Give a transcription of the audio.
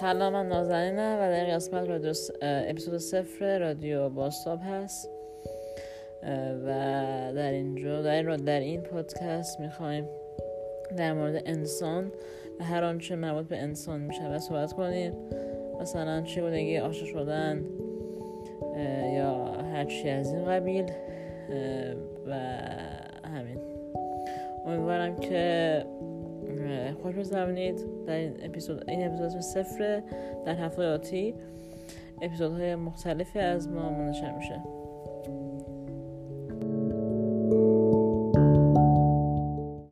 سلام، من نازنینم و در قسمت اپیزود 0 رادیو باستاب هست و در این پادکست میخوایم در مورد انسان و هر آنچه مربوط به انسان میشه و صحبت کنیم. مثلا چگونگی عاشق شدن یا هر چی از این قبیل و همین. امیدوارم که خوش بگذرونید. در این اپیزود 0 در هفته آتی اپیزودهای مختلفی از ما منتشر میشه.